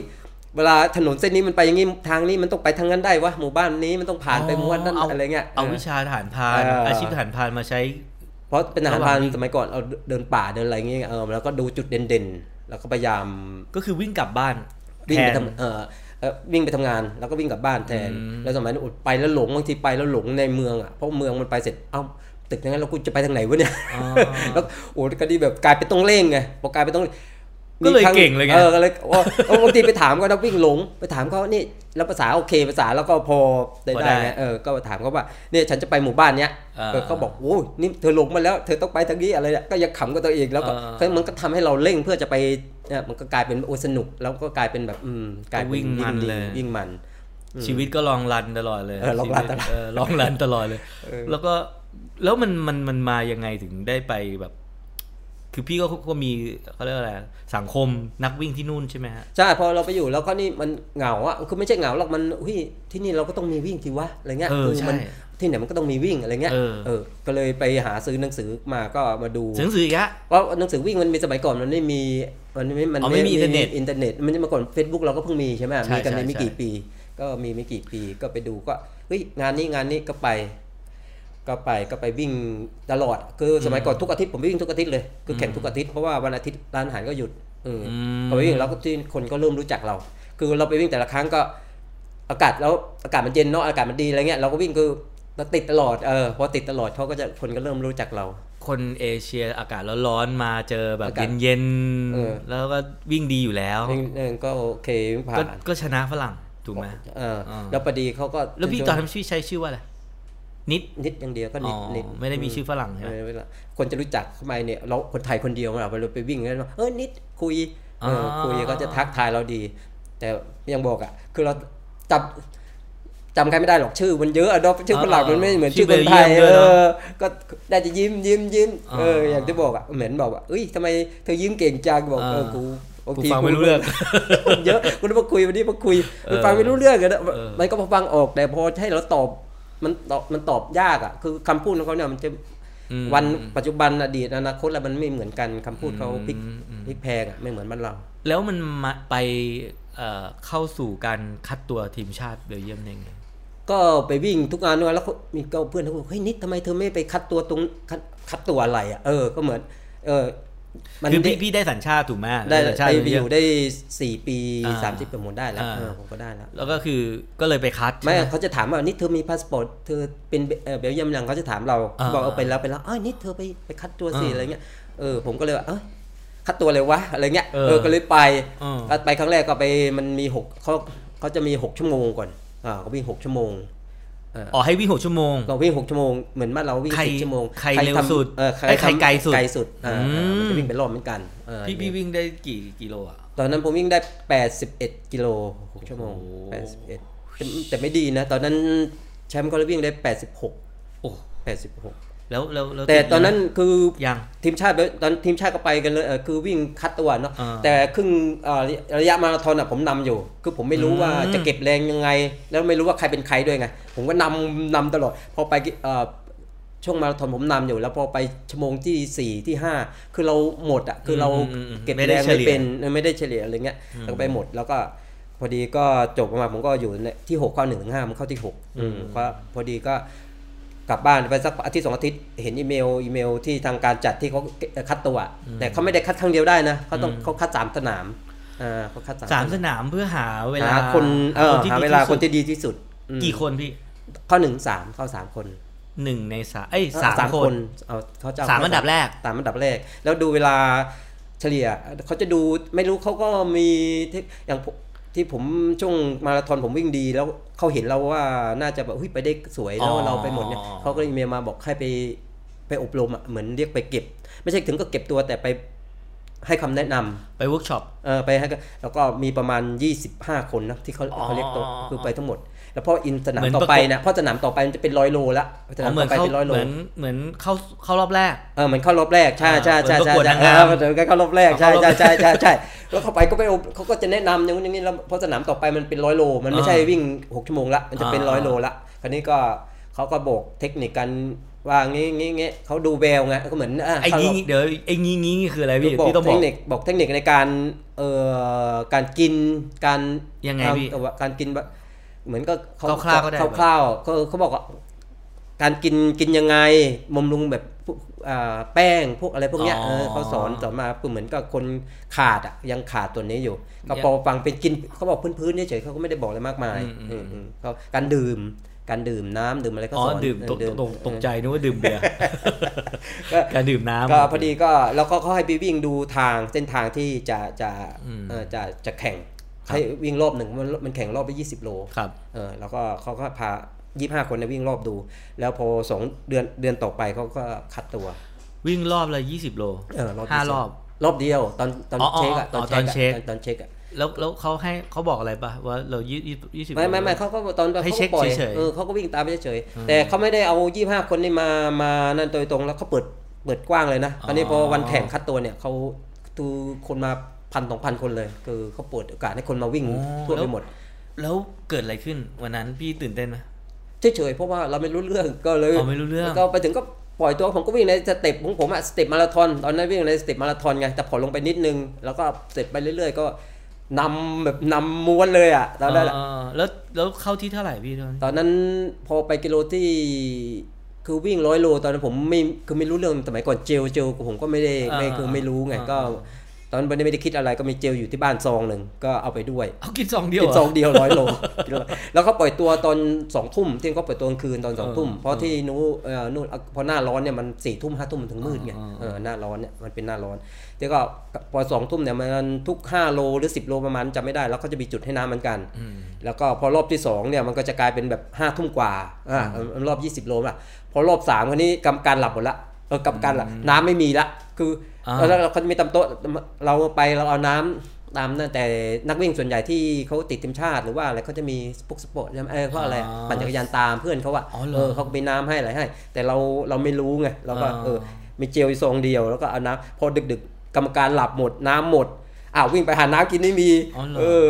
เวลาถนนเส้นนี้มันไปอย่างงี้ทางนี้มันต้องไปทางนั้นได้วะหมู่บ้านนี้มันต้องผ่านไปหมู่บ้านนั้นอะไรเงี้ยเอาวิชาทหารพรานอาชีพทหารพรานมาใช้เพราะเป็นทหารพรานสมัยก่อนเอาเดินป่าเดินอะไรเงี้ยเออแล้วก็ดูจุดเด่นๆแล้วก็พยายามก็คือวิ่งกลับบ้านวิ่งไปทำเออวิ่งไปทำงานแล้วก็วิ่งกลับบ้านแทนแล้วสมัยนั้นไปแล้วหลงบางทีไปแล้วหลงในเมืองอ่ะเพราะเมืองมันไปเสร็จเอ้าตึกอย่างนั้นเรากูจะไปทางไหนวะเนี่ยแล้วโอ้ก็ดีแบบกลายเป็นต้องเร่งไงพอกลายเป็นต้อง ก็เลยเก่งเลยไงเออก็เลยบางทีไปถามก็นักวิ่งหลงไปถามเขานี่แล้วภาษาโอเคภาษาแล้วก็พอได้ได้ไงเออก็ถามเขาว่าเนี่ยฉันจะไปหมู่บ้านเนี้ยเขาบอกโอ้ยนี่เธอหลงมาแล้วเธอต้องไปทางนี้อะไรเนี่ยก็ยังขำกับตัวเองแล้วก็มันก็ทำให้เราเร่งเพื่อจะไปเนี่ยมันก็กลายเป็นโอ้สนุกแล้วก็กลายเป็นแบบอืมกลายเป็นวิ่งมันเลยวิ่งมันชีวิตก็ลองรันตลอดเลยลองรันตลอดลองรันตลอดเลยแล้วก็แล้วมันมันมันมายังไงถึงได้ไปแบบคือพี่ก็ก็มีเขาเรียกว่าอะไรสังคมนักวิ่งที่นู่นใช่ไหมฮะใช่พอเราไปอยู่แล้วก็นี่มันเหงาอ่ะคือไม่ใช่เหงาหรอกมันอุ้ยที่นี่เราก็ต้องมีวิ่งทีวะอะไรเงี้ยเออใช่ที่ไหนมันก็ต้องมีวิ่งอะไรเงี้ยเออก็เลยไปหาซื้อหนังสือมาก็มาดูหนังสืออีกฮะเพราะหนังสือวิ่งมันมีสมัยก่อนมันไม่มีมันไม่มันไม่มีอินเทอร์เน็ตอินเทอร์เน็ตมันเมื่อก่อน Facebook เราก็เพิ่งมีใช่ไหมมีกันในไม่กี่ปีก็มีไม่กี่ปีก็ไปดูก็เฮ้ยงานนี้งานนี้ก็ไปก็ไปก็ไปวิ่งตลอดคือสมัยก่อนทุกอาทิตย์ผมวิ่งทุกอาทิตย์เลยคือแข่งทุกอาทิตย์เพราะว่าวันอาทิตย์ร้านอาหารก็หยุดเออก็ไปวิ่งแล้วก็ที่คนก็เริ่มรู้จักเราคือเราไปวิ่งแต่ละครั้งก็อากาศแล้วอากาศมันเย็นเนาะอากาศมันดีอะไรเงี้ยเราก็วิ่งคือเราติดตลอดเออพอติดตลอดเขาก็จะคนก็เริ่มรู้จักเราคนเอเชียอากาศร้อนๆมาเจอแบบเย็นๆแล้วก็วิ่งดีอยู่แล้วก็โอเคผ่านก็ชนะฝรั่งถูกไหมเออแล้วพอดีเขาก็แล้วพี่ตอนทำชื่อใช้ชื่อว่าอะไรนิดนิดอย่างเดียวก็นิดนิดไม่ได้มีชื่อฝรั่งใช่ไหมคนจะรู้จักทำไมเนี่ยเราคนไทยคนเดียวเราไปวิ่งแล้วเออนิดคุยเออคุยก็จะทักทายเราดีแต่ยังบอกอ่ะคือเราจำจำใครไม่ได้หรอกชื่อมันเยอะอะดอกชื่อฝรั่งมันไม่เหมือนชื่อคนไทยเออก็ได้จะยิ้มยิ้มยิ้มเอออย่างที่บอกอ่ะเหมือนบอกว่าเอ้ยทำไมเธอยิ้มเก่งจังบอกเออกูกูฟังไม่รู้เรื่องเยอะกูนึกว่าคุยวันนี้มาคุยมันฟังไม่รู้เรื่องกันมันก็พอฟังออกแต่พอให้เราตอบมันตอบมันตอบยากอ่ะคือคำพูดของเขาเนี่ยมันจะวันปัจจุบันอดีตอนาคตแล้วมันไม่เหมือนกันคำพูดเขาพลิกพลิกแพงอ่ะไม่เหมือนบ้านเราแล้วมันไปเข้าสู่การคัดตัวทีมชาติเบลเยียมเองก็ไปวิ่งทุกงานด้วยแล้วมีเพื่อนเขาบอกเฮ้ยนิดทำไมเธอไม่ไปคัดตัวตรงคัดตัวอะไรอ่ะเออก็เหมือนเออคือพี่พี่ได้สัญชาติถูกไหมได้สัญชาติไปอยู่ได้สี่ปีสามสิบประมูลได้แล้วผมก็ได้แล้วแล้วก็คือก็เลยไปคัดไม่เขาจะถามว่านี่เธอมีพาสปอร์ตเธอเป็นเบลเยียมยังเขาจะถามเราบอกเอาไปแล้วไปแล้วเอ้ยนี่เธอไปไปคัดตัวสิอะไรเงี้ยเออผมก็เลยว่าเอ้ยคัดตัวเลยวะอะไรเงี้ยเออก็เลยไปไปครั้งแรกก็ไปมันมีหกเขาเขาจะมีหกชั่วโมงก่อนอ่าเขาวิ่งหกชั่วโมงอ๋อให้วิ่งหกชั่วโมงก็วิ่งหกชั่วโมงเหมือนบ้านเราวิ่งหกชั่วโมงใครเร็วสุดใครไกลสุดไกลสุดอ่าจะวิ่งเป็นรอบเหมือนกันพี่พี่วิ่งได้กี่กิโลอ่ะตอนนั้นผมวิ่งได้แปดสิบเอ็ดกิโลหกชั่วโมงแปดสิบเอ็ดแต่ไม่ดีนะตอนนั้นแชมป์ก็วิ่งได้แปดสิบหกโอ้แปดสิบหกแล้วแล้วแต่ตอนนั้นคือยังทีมชาติตอนทีมชาติก็ไปกันเลยคือวิ่งคัดตัวเนาะแต่ครึ่งระยะมาราธอนอ่ะผมนำอยู่คือผมไม่รู้ว่าจะเก็บแรงยังไงแล้วไม่รู้ว่าใครเป็นใครด้วยไงผมก็นำนำตลอดพอไปช่วงมาราธอนผมนำอยู่แล้วพอไปชั่วโมงที่สี่ที่ห้าคือเราหมดอ่ะคือเราเก็บแรงไม่เป็นไม่ได้เฉลี่ยอะไรเงี้ยแล้วไปหมดแล้วก็พอดีก็จบมาผมก็อยู่ที่หกข้อหนึ่งถึงห้ามันเข้าที่หกก็พอดีก็กลับบ้านไปสักอาทิตย์สองอาทิตย์เห็นอีเมลอีเมลที่ทางการจัดที่เขาคัดตัวแต่เขาไม่ได้คัดครั้งเดียวได้นะเขาต้องเขาคัดสามสนามอ่าเขาคัดสามสนามเพื่อหาเวลาคนเออหาเวลาคนที่ดีที่สุดกี่คนพี่ข้อหนึ่งสามเข้าสามคนหนึ่งในสามเอ้ยสามคนเอาเขาจะสามอันดับแรกสามอันดับแรกแล้วดูเวลาเฉลี่ยเขาจะดูไม่รู้เขาก็มีอย่างที่ผมช่วงมาราธอนผมวิ่งดีแล้วเขาเห็นเราว่าน่าจะแบบไปได้สวยแล้วเราไปหมดเนี่ยเขาก็เลยเมลมาบอกให้ไปไปอบรมอ่ะเหมือนเรียกไปเก็บไม่ใช่ถึงก็เก็บตัวแต่ไปให้คำแนะนำไปเวิร์กช็อปเออไปให้แล้วก็มีประมาณยี่สิบห้าคนนะที่เขาเขาเรียกตัวคือไปทั้งหมดแล้วพออินสนามต่อไปนะพอสนามต่อไปมันจะเป็นร้อยโลละสนามต่อไปเป็นร้อยโลเหมือนเหมือนเข้าเข้ารอบแรกเออเหมือนเข้ารอบแรกใช่ๆๆๆเออมันก็เข้ารอบแรกใช่ๆๆๆแล้วเข้าไปก็ไปเขาก็จะแนะนำอย่างนี้แล้วพอสนามต่อไปมันเป็นร้อยโลมันไม่ใช่วิ่งหกชั่วโมงละมันจะเป็นร้อยโลละคราวนี้ก็เขาก็บอกเทคนิคกันว่างี้งี้งี้เขาดูแววไงก็เหมือนไอ้งี้เดี๋ยวไอ้งี้งี้คืออะไรพี่พี่ต้องบอกเทคนิคบอกเทคนิคในการเอ่อการกินการยังไงพี่การกินเหมือนก็คร่าวๆก็ได้คร่าวๆก็เขาบอกว่าการกินกินยังไงบำรุงแบบแป้งพวกอะไรพวกเนี้ยเออเขาสอนสอนมาเหมือนกับคนขาดอ่ะยังขาดตัวนี้อยู่ก็พอฟังเป็นกินเขาบอกพื้นๆเฉยๆเขาก็ไม่ได้บอกอะไรมากมายการดื่ม การดื่มน้ำดื่มอะไรก็สอนดื่มตกใจนึกว่าดื่มเบียร์การดื่มน้ำก็พอดีก็แล้วก็ให้ไปวิ่งดูทางเส้นทางที่จะจะจะจะแข่งให้วิ่งรอบหนึ่งมันมันแข่งรอบได้ยี่สิบโลครับเออแล้วก็เขาก็พายี่สิบห้าคนไปวิ่งรอบดูแล้วพอสองเดือนเดือนต่อไปเขาก็คัดตัววิ่งรอบเลยยี่สิบโลห้ารอบรอบเดียวตอนตอนเช็คอะตอนเช็คตอนเช็คอะแล้วแล้วเขาให้เขาบอกอะไรป่ะว่าเรายี่สิบไม่ไม่ไม่เขาก็ตอนเขาปล่อยเออเขาก็วิ่งตามไปเฉยแต่เขาไม่ได้เอายี่สิบห้าคนนี่มามานั่นโดยตรงแล้วเขาเปิดเปิดกว้างเลยนะตอนนี้พอวันแข่งคัดตัวเนี่ยเขาดูคนมาพันสองพันคนเลยคือเขาเปิดโอกาสให้คนมาวิ่งทั่วไปหมดแล้วเกิดอะไรขึ้นวันนั้นพี่ตื่นเต้นไหมเฉยๆเพราะว่าเราไม่รู้เรื่องก็เลยก็ไปถึงก็ปล่อยตัวผมก็วิ่งในสเต็ปของผมอะสเต็ปมาราธอนตอนนั้นวิ่งในสเต็ปมาราธอนไงแต่พอลงไปนิดนึงแล้วก็สเต็ปไปเรื่อยๆก็นำแบบนำม้วนเลยอะตอนนั้นแล้วแล้วเข้าที่เท่าไหร่พี่ตอนนั้นตอนนั้นพอไปกิโลที่คือวิ่งร้อยโลตอนนั้นผมไม่คือไม่รู้เรื่องสมัยก่อนเจลเจลผมก็ไม่ได้ไม่คือไม่รู้ไงก็ตอนนั้นไม่ได้คิดอะไรก็มีเจลอยู่ที่บ้านซองหนึ่งก็เอาไปด้วยเอากินซองเดียวกินซองเดียวร้อยโลแล้วเขาปล่อยตัวตอนสองทุ่มที่เขาปล่อยตัวกลางคืนตอนสองทุ่มเพราะที่นู้นพอหน้าร้อนเนี่ยมันสี่ทุ่มห้าทุ่มมันถึงมืดไงหน้าร้อนเนี่ยมันเป็นหน้าร้อนที่ก็พอสองทุ่มเนี่ยมันทุกห้าโลหรือสิบโลประมาณจำไม่ได้แล้วเขาจะมีจุดให้น้ำเหมือนกันแล้วก็พอรอบที่สองเนี่ยมันก็จะกลายเป็นแบบห้าทุ่มกว่ารอบยี่สิบโลละพอรอบสามคนนี้กรรมการหลับหมดละเออกรรมการหลับน้ำไม่มีละคือแล้วเราเขาจะมีตำโต๊ะเราไปเราเอาน้ำตามนั่นแต่นักวิ่งส่วนใหญ่ที่เขาติดทีมชาติหรือว่าอะไรเขาจะมีพวกสปอร์ตใช่ไหมเออเพราะอะไรปั่นจักรยานตามเพื่อนเขาอะเออเขาไปน้ำให้อะไรให้แต่เราเราไม่รู้ไงเราก็เออมีเจลซองเดียวแล้วก็เอาน้ำพอดึกๆกรรมการหลับหมดน้ำหมดอ้าววิ่งไปหาน้ำกินไม่มีเออ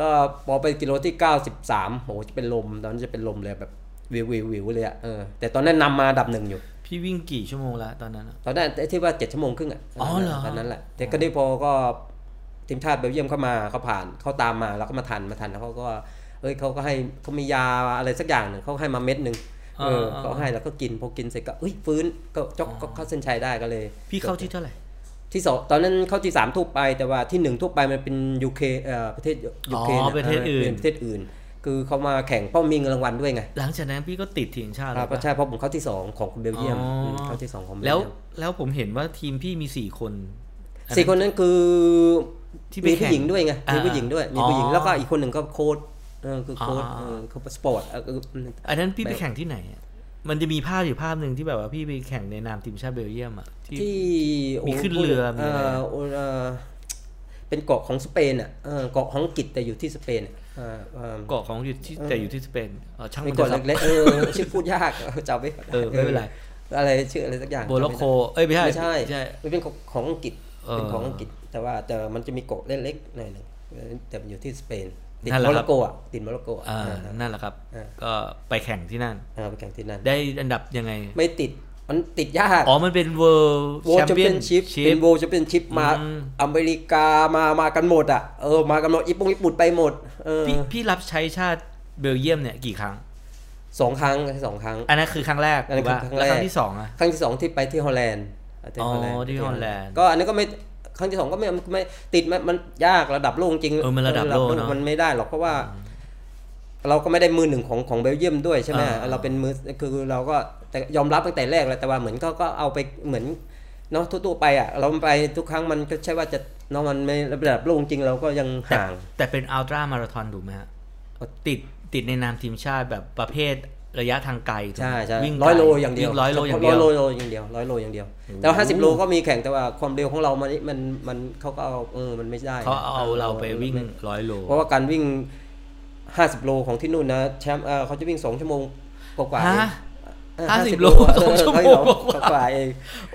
ก็พอไปกิโลที่เก้าสิบสามโอ้จะเป็นลมตอนนั้นจะเป็นลมเลยแบบวิววิวเลยอะเออแต่ตอนนั้นนำมาดับหนึ่งอยู่พี่วิ่งกี่ชั่วโมงละตอนนั้นตอนนั้นที่ว่าเจ็ดชั่วโมงครึ่งอ่ะอ๋อเหรอตอนนั้นแหละแต่ก็ได้พอก็ทีมชาติเบลเยียมเข้ามาเขาผ่านเขาตามมาแล้วก็มาทันมาทันแล้วเขาก็เอ้ยเขาก็ให้เขามียาอะไรสักอย่างหนึ่งเขาให้มาเม็ดหนึ่งเออเขาให้แล้วก็กินพอกินเสร็จก็เอ้ยฟื้นก็จ็อกก็เข้าเส้นชัยได้ก็เลยพี่เข้าที่เท่าไหร่ที่สองตอนนั้นเข้าที่สามทั่วไปแต่ว่าที่หนึ่งทั่วไปมันเป็นยูเคเอ่อประเทศยูเคอ๋อประเทศอื่นประเทศอื่นคือเขามาแข่งเพราะมีเงินรางวัลด้วยไงหลังจากนั้นพี่ก็ติดทีมชาติครับใช่เพราะผมเข้าที่สองของเบลเยียมเข้าที่สองของเบลเยียมแล้วแล้วผมเห็นว่าทีมพี่มีสี่คนสี่คนนั้นคือที่มีผู้หญิงด้วยไงมีผู้หญิงด้วยมีผู้หญิงแล้วก็อีกคนหนึ่งก็โค้ชเออคือโค้ชเออเขาสปอร์ตอันนั้นพี่ไปแข่งที่ไหนมันจะมีภาพอยู่ภาพนึงที่แบบว่าพี่ไปแข่งในนามทีมชาติเบลเยียมอ่ะที่มีขึ้นเรือเออเป็นเกาะของสเปนอ่ะเกาะของอังกฤษแต่อยู่ที่สเปนเกาะของอยู่ที่แต่อยู่ที่สเปนช่างมันเกาะเล็กๆเออชื่อพูดยากจำไม่เออไม่เป็นไรอะไรชื่ออะไรสักอย่างโบล็อกโคเอ้ยไม่ใช่ไม่ใช่ไม่เป็นของอังกฤษเป็นของอังกฤษแต่ว่าแต่มันจะมีเกาะเล็กๆหน่อยนึงแต่อยู่ที่สเปนติดโมร็อกโกอ่ะติดโมร็อกโกอ่านั่นแหละครับก็ไปแข่งที่นั่นไปแข่งที่นั่นได้อันดับยังไงไม่ติดมันติดยากอ๋อมันเป็น World Championship เป็น World Championship มาอเมริกามามากันหมดอ่ะเออมากันหมดญี่ปุ่นญี่ปุ่นไปหมดเออพี่พี่รับใช้ชาติเบลเยียมเนี่ยกี่ครั้งสองครั้งสองครั้งอันนั้นคือครั้งแรกอันนั้นคือครั้งแรกครั้งที่สองอ่ะครั้งที่สองที่ไปที่ฮอลแลนด์อ๋อที่ฮอลแลนด์ก็อันนี้ก็ไม่ครั้งที่สองก็ไม่ไม่ติดมันยากระดับโลกจริงเออมันระดับโลกเนาะมันไม่ได้หรอกเพราะว่าเราก็ไม่ได้มือหนึ่งของของเบลเยียมด้วยใช่ไหมเราเป็นมือคือเราก็แต่ยอมรับตั้งแต่แรกแล้วแต่ว่าเหมือนเขาก็เอาไปเหมือนเนาะทั่วๆไปอ่ะเราไปทุกครั้งมันก็ใช่ว่าจะเนาะมันไม่ระดับโลกจริงเราก็ยังห่างแต่เป็นอัลตร้ามาราธอนถูกไหมฮะติดติดในนามทีมชาติแบบประเภทระยะทางไกลใช่ใช่วิ่งร้อยโลอย่างเดียวร้อยโลอย่างเดียวร้อยโลอย่างเดียวร้อยโลอย่างเดียวแต่ว่าห้าสิบโลก็มีแข่งแต่ว่าความเร็วของเรามันมันมันเขาก็เอาเออมันไม่ได้เขาเอาเราไปวิ่งร้อยโลเพราะว่าการวิ่งห้าสิบโลของที่นู่นนะแชมป์เขาจะวิ่งสองชั่วโมงกว่าเองห้าสิบโลสองชั่วโมงกว่าเอง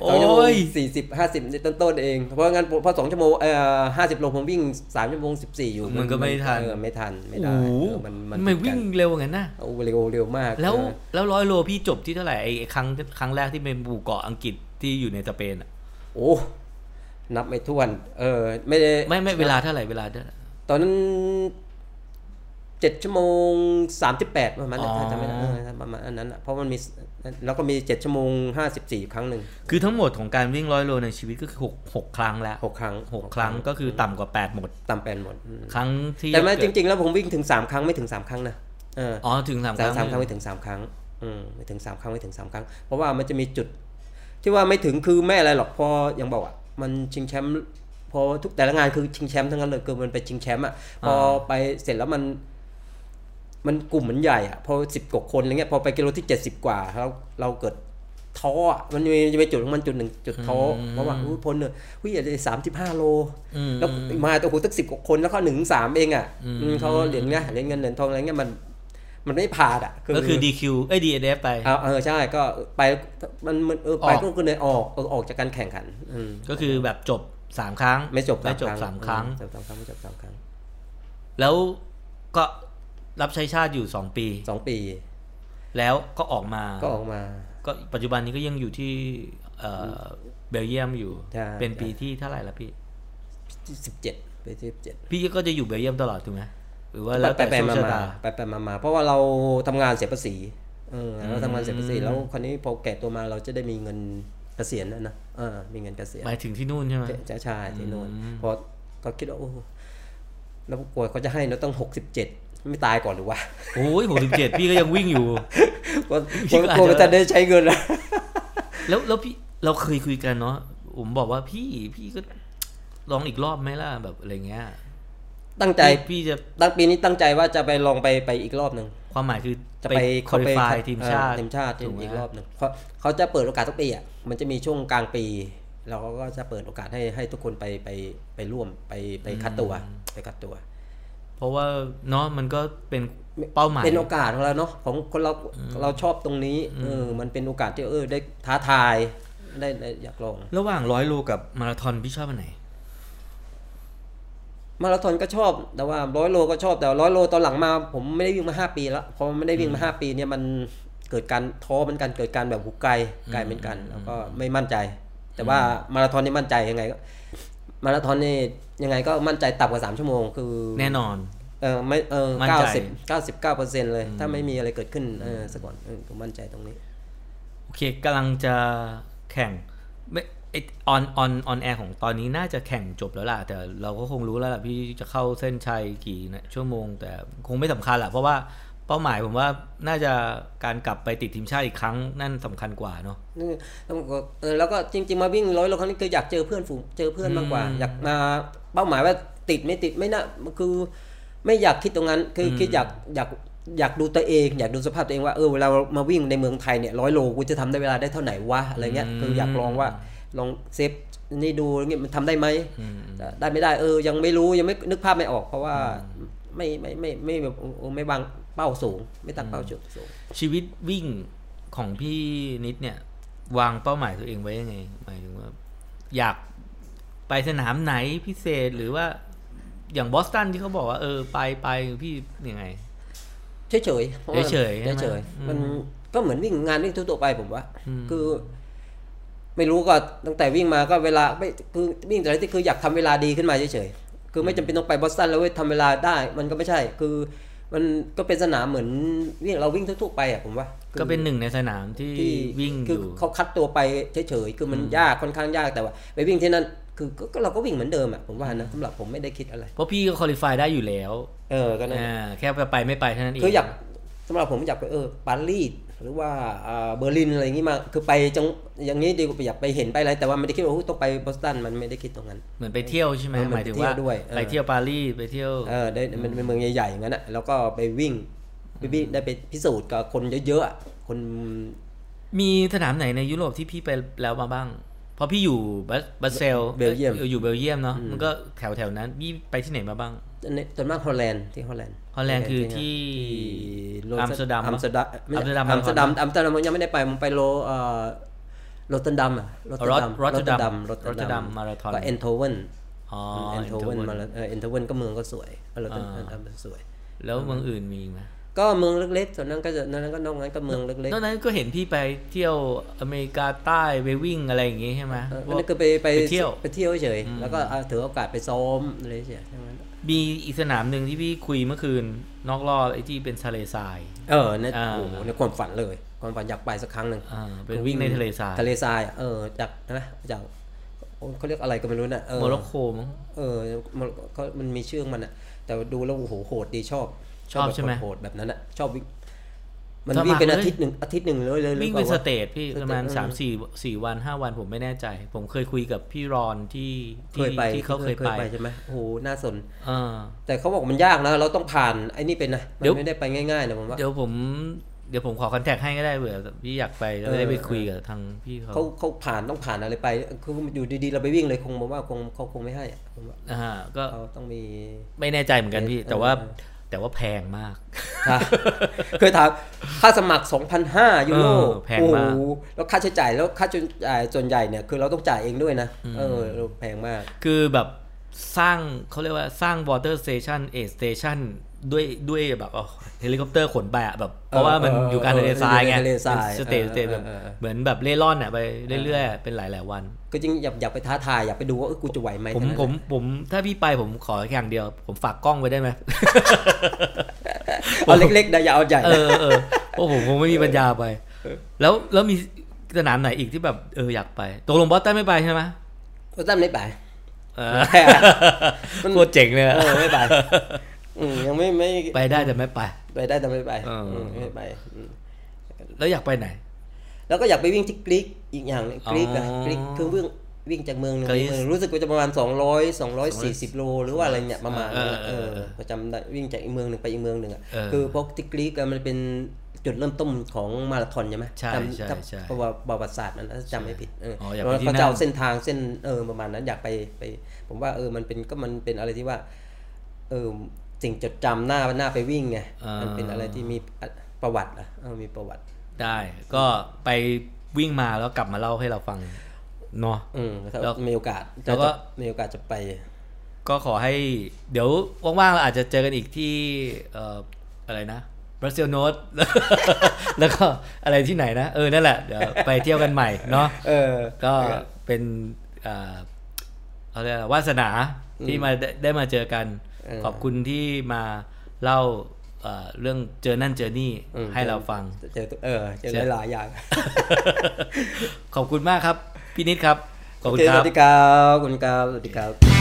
สองชั่วโมงสี่สิบห้าสิบในต้นๆเองเพราะงั้นพอสองชั่วโมงเอ่อห้าสิบโลผมวิ่งสามชั่วโมงสิบสี่อยู่มันก็ไม่ทันเออไม่ทันไม่ได้มันมันไม่วิ่งเร็วงั้นนะโอ้เร็วเร็วมากแล้วแล้วร้อยโลพี่จบที่เท่าไหร่ไอ้ครั้งครั้งแรกที่เป็นบูเกาะอังกฤษที่อยู่ในสเปนอ่ะโอ้นับไม่ถ้วนเออไม่ได้ไม่ไม่เวลาเท่าไหร่เวลาเท่าไหร่ตอนนั้นเจ็ดชั่วโมงสามสิบแปดประมาณนั้นถ้าจำไม่ได้ประมาณนั้นเพราะมันมีแล้วก็มีเจ็ดชั่วโมงห้าสิบสี่ครั้งนึงคือทั้งหมดของการวิ่งร้อยโลในชีวิตก็คือหกครั้งแล้วหกครั้งหกครั้งก็คือต่ำกว่าแปดหมดต่ำแปดหมดครั้งที่แต่แม้จริงๆแล้วผมวิ่งถึงสามครั้งไม่ถึงสามครั้งนะ เอออ๋อถึงสามครั้งสามครั้งไม่ถึงสามครั้งอืมไม่ถึงสามครั้งไม่ถึงสามครั้งเพราะว่ามันจะมีจุดที่ว่าไม่ถึงคือไม่อะไรหรอกพอยังบอกอ่ะมันชิงแชมป์พอทุกแต่ละงานคือชิงแชมป์ทั้งนั้นเลยคือมันไปชิงแชมป์อ่ะพอไปเสร็จแล้วมันมันกลุ่มมันใหญ่อ่ะพอสิบกว่าคนอะไรเงี้ยพอไปกิโลที่เจ็ดสิบกว่าเราเราเกิดท้อมันมีจะไปจุดของมันจุดหนึ่งจุดท้อเพราะว่าอุ้ยพลเนี่ยอุ้ยอาจจะสามสิบห้าโลแล้วมาตัวโหตั้งสิบกว่าคนแล้วเขาหนึ่งสามเองอ่ะเขาเหรียญเงี้ยเหรียญเงินเหรียญทองอะไรเงี้ยมันมันไม่ผ่านอ่ะก็คือ ดี คิว เอ้ย ดี เอส เอฟ ไปเออเออใช่ก็ไปมันมันเออไปก็คือเลยออกออกจากการแข่งขันก็คือแบบจบสามครั้งไม่จบไม่จบสามครั้งจบสามครั้งไม่จบสามครั้งแล้วก็รับใช้ชาติอยู่สองปีสองปีแล้วก็ออกมาก็ออกมาก็ปัจจุบันนี้ก็ยังอยู่ที่เอ่อเบลเยียมอยู่เป็นปีที่เท่าไหร่ละพี่สิบเจ็ดปีที่สิบเจ็ดพี่ก็จะอยู่เบลเยียมตลอดถูกมั้ยหรือว่าแล้วแต่มามาไปไปมามาเพราะว่าเราทำงานเสียภาษีเออเราทำงานเสียภาษีแล้วคราวนี้พอแก่ตัวมาเราจะได้มีเงินเกษียณนะเออมีเงินเกษียณหมายถึงที่นู่นใช่ไหมใช่ใช่ที่นู่นพอก็คิดว่าโอ้แล้วกลัวเขาจะให้เราต้องหกสิบเจ็ดไม่ตายก่อนหรือวะโอ้ยหกสิบเจ็ดพี่ก็ยังวิ่งอยู่ก็กลัวจะได้ใช้เงินนะแล้วแล้วพี่เราเคยคุยกันเนาะผมบอกว่าพี่พี่ก็ลองอีกรอบไหมล่ะแบบอะไรเงี้ยตั้งใจพี่จะตั้งปีนี้ตั้งใจว่าจะไปลองไปไปอีกรอบนึงความหมายคือจะไปควอลิฟายทีมชาติทีมชาติอีกรอบนึงเพราะเขาจะเปิดโอกาสทุกปีอ่ะมันจะมีช่วงกลางปีเราก็จะเปิดโอกาสให้ให้ทุกคนไปไปไปร่วมไปไปคัดตัวไปคัดตัวเพราะว่าเนาะมันก็เป็นเป้าหมายเป็นโอกาสของเราเนาะของคนเราเราชอบตรงนี้เออมันเป็นโอกาสที่เออได้ท้าทายได้อยากลองระหว่างร้อยโลกับมาราธอนพี่ชอบอันไหนมาราธอนก็ชอบแต่ว่าร้อยโลก็ชอบแต่ร้อยโลตอนหลังมาผมไม่ได้วิ่งมาห้าปีแล้วพอไม่ได้วิ่งมาห้าปีเนี่ยมันเกิดการท้อเหมือนกันเกิดการแบบหุกไกลไกลเหมือนกันแล้วก็ไม่มั่นใจแต่ว่ามาราธอนนี่มั่นใจยังไงก็มาราธอนนี่ยังไงก็มั่นใจต่ำกว่าสามชั่วโมงคือแน่นอนเออไม่เออเก้าสิบ เก้าสิบเก้าเปอร์เซ็นต์ เลยถ้าไม่มีอะไรเกิดขึ้นเออซะก่อนเออก็มั่นใจตรงนี้โอเคกำลังจะแข่งออนออนออนแอร์ของตอนนี้น่าจะแข่งจบแล้วล่ะแต่เราก็คงรู้แล้วล่ะพี่จะเข้าเส้นชัยกี่ชั่วโมงแต่คงไม่สำคัญล่ะเพราะว่าเป้าหมายผมว่าน่าจะการกลับไปติดทีมชาติอีกครั้งนั่นสำคัญกว่าเนาะแล้วก็จริงๆมาวิ่งร้อยโลครั้งนี้คืออยากเจอเพื่อนฝูงเจอเพื่อนมากกว่าอยากมาเป้าหมายว่าติดไม่ติดไม่น่าคือไม่อยากคิดตรงนั้นคือคิดอยากอยากอยากดูตัวเองอยากดูสภาพตัวเองว่าเออเวลามาวิ่งในเมืองไทยเนี่ยร้อยโลกูจะทำได้เวลาได้เท่าไหร่วะอะไรเงี้ยคืออยากลองว่าลองเซฟนี่ดูเงี้ยมันทำได้ไหมได้ไม่ได้เออยังไม่รู้ยังไม่นึกภาพไม่ออกเพราะว่าไม่ไม่ไม่ไม่แบบไม่วางเป้าสูงไม่ตั้งเป้าจุดสูงชีวิตวิ่งของพี่นิดเนี่ยวางเป้าหมายตัวเองไว้ยังไงหมายถึงว่าอยากไปสนามไหนพิเศษหรือว่าอย่างบอสตันที่เขาบอกว่าเออไปไปพี่ยังไงเฉยเฉยเฉยเฉยมันก็เหมือนวิ่งงานวิ่งทั่วไปผมว่าคือไม่รู้ก็ตั้งแต่วิ่งมาก็เวลาไม่คือวิ่งแต่ละที่คืออยากทำเวลาดีขึ้นมาเฉยๆคือไม่จำเป็นต้องไปบอสตันแล้วทำเวลาได้มันก็ไม่ใช่คือมันก็เป็นสนามเหมือนวิ่งเราวิ่งทั่วๆไปอ่ะผมว่าก็เป็นหนึ่งในสนามที่วิ่งคือเขาคัดตัวไปเฉยๆคือมันยากค่อนข้างยากแต่ว่าไปวิ่งที่นั่นคือก็เราก็วิ่งเหมือนเดิมอ่ะผมว่านะสำหรับผมไม่ได้คิดอะไรเพราะพี่ก็ควอลิฟายได้อยู่แล้วเออก็นั่นแค่ไปไม่ไปเท่านั้นเองคืออยากสำหรับผมอยากไปเออปารีสหรือว่าเบอร์ลินอะไรอย่างงี้มาคือไปจังอย่างนี้ดีกว่าอยากไปเห็นไปอะไรแต่ว่าไม่ได้คิดว่าต้องไปบอสตันมันไม่ได้คิดตรงนั้นเหมือนไปเที่ยวใช่ไหมหมายถึงว่าไปเที่ยวปารีสไปเที่ยวเออได้มันเป็นเมืองใหญ่ๆอย่างนั้นอ่ะแล้วก็ไปวิ่งไปวิ่งได้ไปพิสูจน์กับคนเยอะๆคนมีสนามไหนในยุโรปที่พี่ไปแล้วมาบ้างเพราะพี่อยู่บัสเซลเบลเยียมอยู่เบลเยียมเนาะมันก็แถวๆนั้นพี่ไปที่ไหนมาบ้างส่วนมากฮอลแลนด์ที่ฮอลแลนด์ฮอลแลนด์คือที่อัมสเตอร์ดัมอัมสเตอร์ดัมอัมสเตอร์ดัมอัมสเตอร์ดัมอัมสเตอร์ดัมยังไม่ได้ไปผมไปโลเอ่อโรตเทนดัมอ่ะโรตเทนดัมโรตเทนดัมโรตเทนดัมมาราธอนก็เอนโทเวนอ๋อเอนโทเวนมาราธอนเอ่อเอนโทเวนก็เมืองก็สวยโรตเทนดัมสวยแล้วเมืองอื่นมีมั้ยก็เมืองเล็กๆส่วนนั้นก็นั้นก็นอกนั้นก็เมืองเล็กๆนอกนั้นก็เห็นพี่ไปเที่ยวอเมริกาใต้ไปวิ่งอะไรอย่างงี้ใช่มั้ยอันนั้นก็ไปไปเที่ยวไปเที่ยวเฉยแล้วก็ถือโอกาสไปซ้อมอะไรเฉยอย่างนั้นมีอีกสนามหนึ่งที่พี่คุยเมื่อคืนนอกรอบไอ้ที่เป็นทะเลทรายเออในโอ้โหในความฝันเลยความฝันอยากไปสักครั้งหนึ่งเป็นวิ่งในทะเลทรายทะเลทรายเออจากนะจากเขาเรียกอะไรก็ไม่รู้น่ะโมร็อกโกมั้งเออมันมีชื่อมันอ่ะแต่ดูแล้วโอ้โหโหดดีชอบ ชอบใช่ไหมโหดแบบนั้นอ่ะชอบวิ่งมันวิ่งเป็นอาทิตย์นึงอาทิตย์นึงเลยเลยวิ่งเป็นสเตจพี่ประมาณ สาม สี่ วัน ห้า วันผมไม่แน่ใจผมเคยคุยกับพี่รอนที่ที่เขาเคยไปใช่มั้ยโอ้โหน่าสนเออแต่เขาบอกมันยากนะเราต้องผ่านไอ้นี่เป็นนะมันไม่ได้ไปง่ายๆนะผมว่าเดี๋ยวผมเดี๋ยวผมขอคอนแทคให้ก็ได้เผื่อพี่อยากไปแล้วได้ไปคุยกับทางพี่เขาเขาเขาผ่านต้องผ่านอะไรไปคืออยู่ดีๆเราไปวิ่งเลยคงบอกว่าคงเขาคงไม่ให้ผมว่าอ่าก็ต้องมีไม่แน่ใจเหมือนกันพี่แต่ว่าแต่ว่าแพงมากเคยถามค่าสมัคร สองพันห้าร้อย ยูโรแพงมากแล้วค่าใช้จ่ายแล้วค่าใช้จ่ายส่วนใหญ่เนี่ยคือเราต้องจ่ายเองด้วยนะเออแพงมากคือแบบสร้างเขาเรียกว่าสร้าง water station aid station ด้วยด้วยแบบเฮลิคอปเตอร์ขนไปแบบเพราะว่ามันอยู่การทะเลทรายไงสเตจสเตจแบบเหมือนแบบเล่ร่อนอ่ะไปเรื่อยๆเป็นหลายๆวันก็จริงอยากอยากไปท้าทายอยากไปดูว่ากูจะไหวไหมผมผมผมถ้าพี่ไปผมขอแค่อย่างเดียวผมฝากกล้องไว้ได้ไหมเอาเล็กๆนะอย่าเอาใหญ่เออเออเพราะผมคงไม่มีปัญญาไปแล้วแล้วมีสนามไหนอีกที่แบบเอออยากไปตกลงบอสตันไม่ไปใช่ไหมบอสตันไม่ไปมันโคตรเจ๋งเลยเออไม่ไปยังไม่ไม่ไปได้แต่ไม่ไปไปได้แต่ไม่ไปไม่ไปแล้วอยากไปไหนแล้วก็อยากไปวิ่งที่กรีกอีกอย่างกรีกอะกรีกคือวิ่งวิ่งจากเมืองนึงเมืองรู้สึกว่าจะประมาณสองร้อย สองร้อยสี่สิบโลหรือว่าอะไรเนี่ยประมาณเออก็จำได้วิ่งจากอีกเมืองนึงไปอีกเมืองนึงอ่ะคือพวกที่กรีกมันเป็นจุดเริ่มต้นของมาราธอนใช่มั้ยจำประวัติศาสตร์นั้นจำไม่ผิดเออเขาจะเอาเส้นทางเส้นเออประมาณนั้นอยากไปไปผมว่าเออมันเป็นก็มันเป็นอะไรที่ว่าเออสิ่งจดจำหน้าหน้าไปวิ่งไงมันเป็นอะไรที่มีประวัติอ่ะเออมีประวัติได้ก็ไปวิ่งมาแล้วกลับมาเล่าให้เราฟังเนาะแล้วมีโอกาสแล้วก็มีโอกาสจะไปก็ขอให้เดี๋ยวว่างๆเราอาจจะเจอกันอีกที่เอ่ออะไรนะบราซิลโนสแล้วก็อะไรที่ไหนนะเออนั่นแหละเดี๋ยวไปเที่ยวกันใหม่เนาะเออก็เป็นอ่าเอาเรียกว่าวาสนาที่มาได้มาเจอกันขอบคุณที่มาเล่าเรื่องเจอนั่นเจอนี่ให้เราฟังเจอเออเจอหลายอย่างขอบคุณมากครับพี่นิดครับขอบคุณครับสวัสดีครับคุณครับสวัสดีครับ